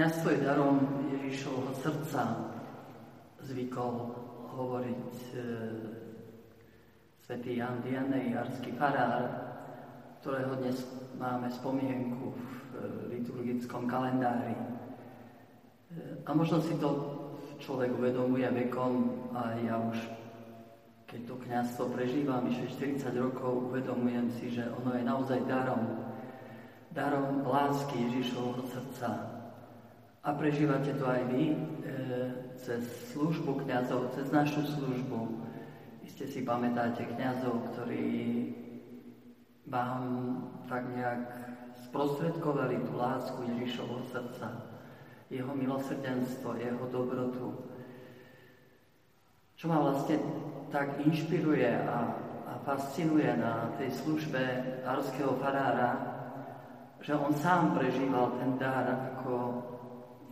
kňazstvo je darom Ježišovho srdca, zvykol hovoriť svätý Ján Vianney, jársky farár, ktorého dnes máme spomienku v liturgickom kalendári. A možno si to človek uvedomuje vekom, a ja už, keď to kňazstvo prežívam, vyše 40 rokov, uvedomujem si, že ono je naozaj darom lásky Ježišovho srdca. A prežívate to aj vy cez službu kňazov, cez našu službu. Iste si pamätáte kňazov, ktorí vám tak nejak sprostredkovali tú lásku Ježišovho srdca, jeho milosrdenstvo, jeho dobrotu. Čo ma vlastne tak inšpiruje a fascinuje na tej službe járskeho farára, že on sám prežíval ten dar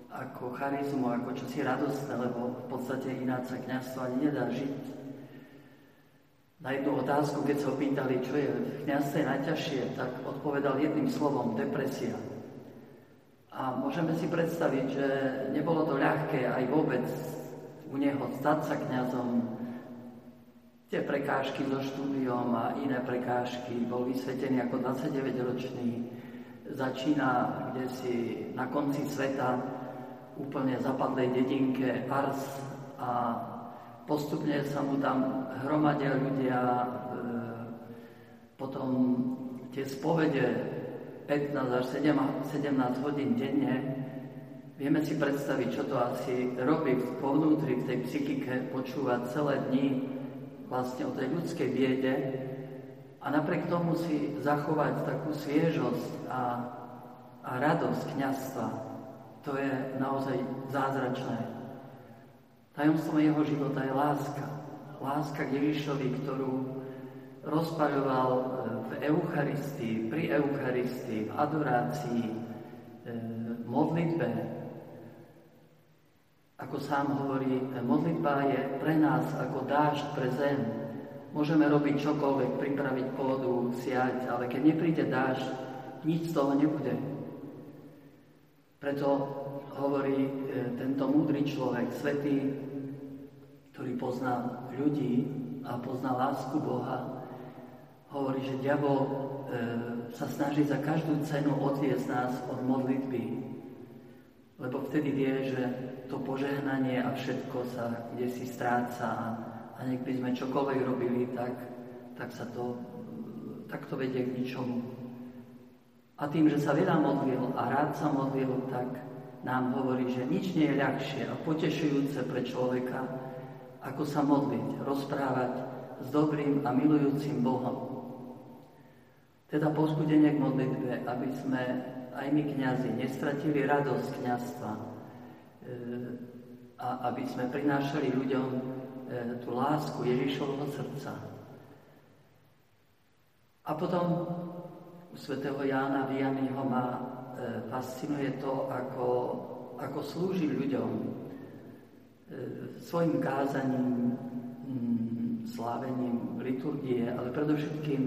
ako charizmu, ako čosi radostné, lebo v podstate ináč sa kňazstvo ani nedá žiť. Na jednu otázku, keď sa opýtali, čo je v kňazstve najťažšie, tak odpovedal jedným slovom: depresia. A môžeme si predstaviť, že nebolo to ľahké aj vôbec u neho stať sa kňazom. Tie prekážky so štúdiom a iné prekážky, bol vysvetený ako 29-ročný, začína kdesi na konci sveta, úplne zapadlej dedinke Ars, a postupne sa mu tam hromadia ľudia, potom tie spovede 15 až 17 hodín denne. Vieme si predstaviť, čo to asi robí po vnútri, v tej psychike, počúvať celé dni vlastne o tej ľudskej biede a napriek tomu si zachovať takú sviežosť a radosť kňazstva. To je naozaj zázračné. Tajomstvom jeho života je láska. Láska k Ježišovi, ktorú rozpaľoval v Eucharistii, pri Eucharistii, v adorácii, v modlitbe. Ako sám hovorí, modlitba je pre nás ako dážď pre zem. Môžeme robiť čokoľvek, pripraviť pôdu, siať, ale keď nepríde dážď, nič z toho nebude. Preto hovorí tento múdry človek, svätý, ktorý pozná ľudí a pozná lásku Boha, hovorí, že diabol sa snaží za každú cenu odviesť nás od modlitby, lebo vtedy vie, že to požehnanie a všetko sa kdesi stráca a nech by sme čokoľvek robili, tak to vedie k ničomu. A tým, že sa veľa modlil a rád sa modlil, tak nám hovorí, že nič nie je ľahšie a potešujúce pre človeka, ako sa modliť, rozprávať s dobrým a milujúcim Bohom. Teda povzbudenie k modlitbe, aby sme aj my kňazi nestratili radosť kňazstva a aby sme prinášali ľuďom tú lásku Ježišovho srdca. A potom u svätého Jána Vianneyho ma fascinuje to, ako slúži ľuďom svojim kázaním, slávením liturgie, ale predovšetkým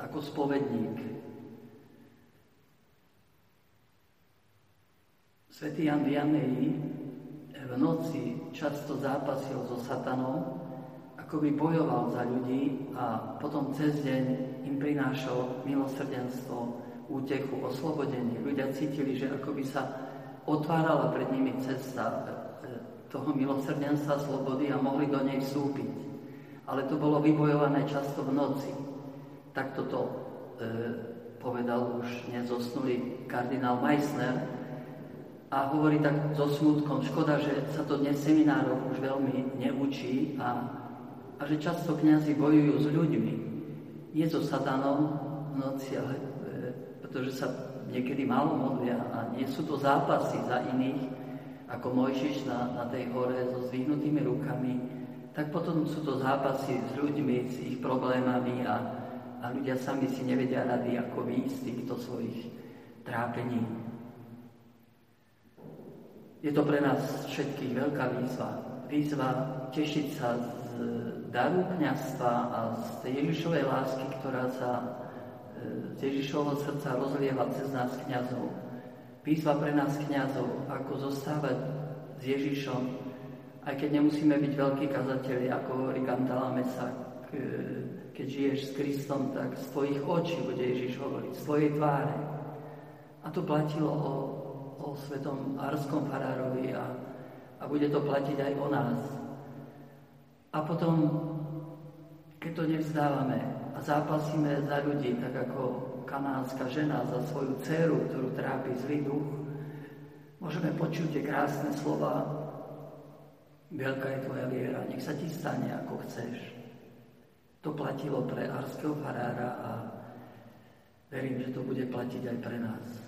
ako spovedník. Svätý Ján Vianney v noci často zápasil so satanom, ako by bojoval za ľudí a potom cez deň im prinášal milosrdenstvo, útechu, oslobodenie. Ľudia cítili, že ako by sa otvárala pred nimi cesta toho milosrdenstva, slobody a mohli do nej vstúpiť. Ale to bolo vybojované často v noci. Tak toto povedal už nezosnulý kardinál Meissner a hovorí tak so smutkom: škoda, že sa to dnes seminárov už veľmi neučí a že často kňazi bojujú s ľuďmi. Nie so satanom v noci, ale pretože sa niekedy málo modlia a nie sú to zápasy za iných, ako Mojžiš na tej hore so zdvihnutými rukami, tak potom sú to zápasy s ľuďmi, s ich problémami a ľudia sami si nevedia rady, ako výjsť týchto svojich trápení. Je to pre nás všetkých veľká výzva tešiť sa z daru kňazstva a z tej Ježišovej lásky, ktorá sa z Ježišovho srdca rozlieva cez nás kňazov. Výzva pre nás kňazov, ako zostávať s Ježišom, aj keď nemusíme byť veľkí kazatelia, ako hovorí Gandál, keď žiješ s Kristom, tak z tvojich očí bude Ježiš hovoriť, z tvojej tváre. A to platilo o svetom Arskom farárovi a bude to platiť aj o nás. A potom, keď to nevzdávame a zápasíme za ľudí, tak ako kanánska žena za svoju dceru, ktorú trápi zlý duch, môžeme počuť tie krásne slova: veľká je tvoja viera, nech sa ti stane, ako chceš. To platilo pre arského farára a verím, že to bude platiť aj pre nás.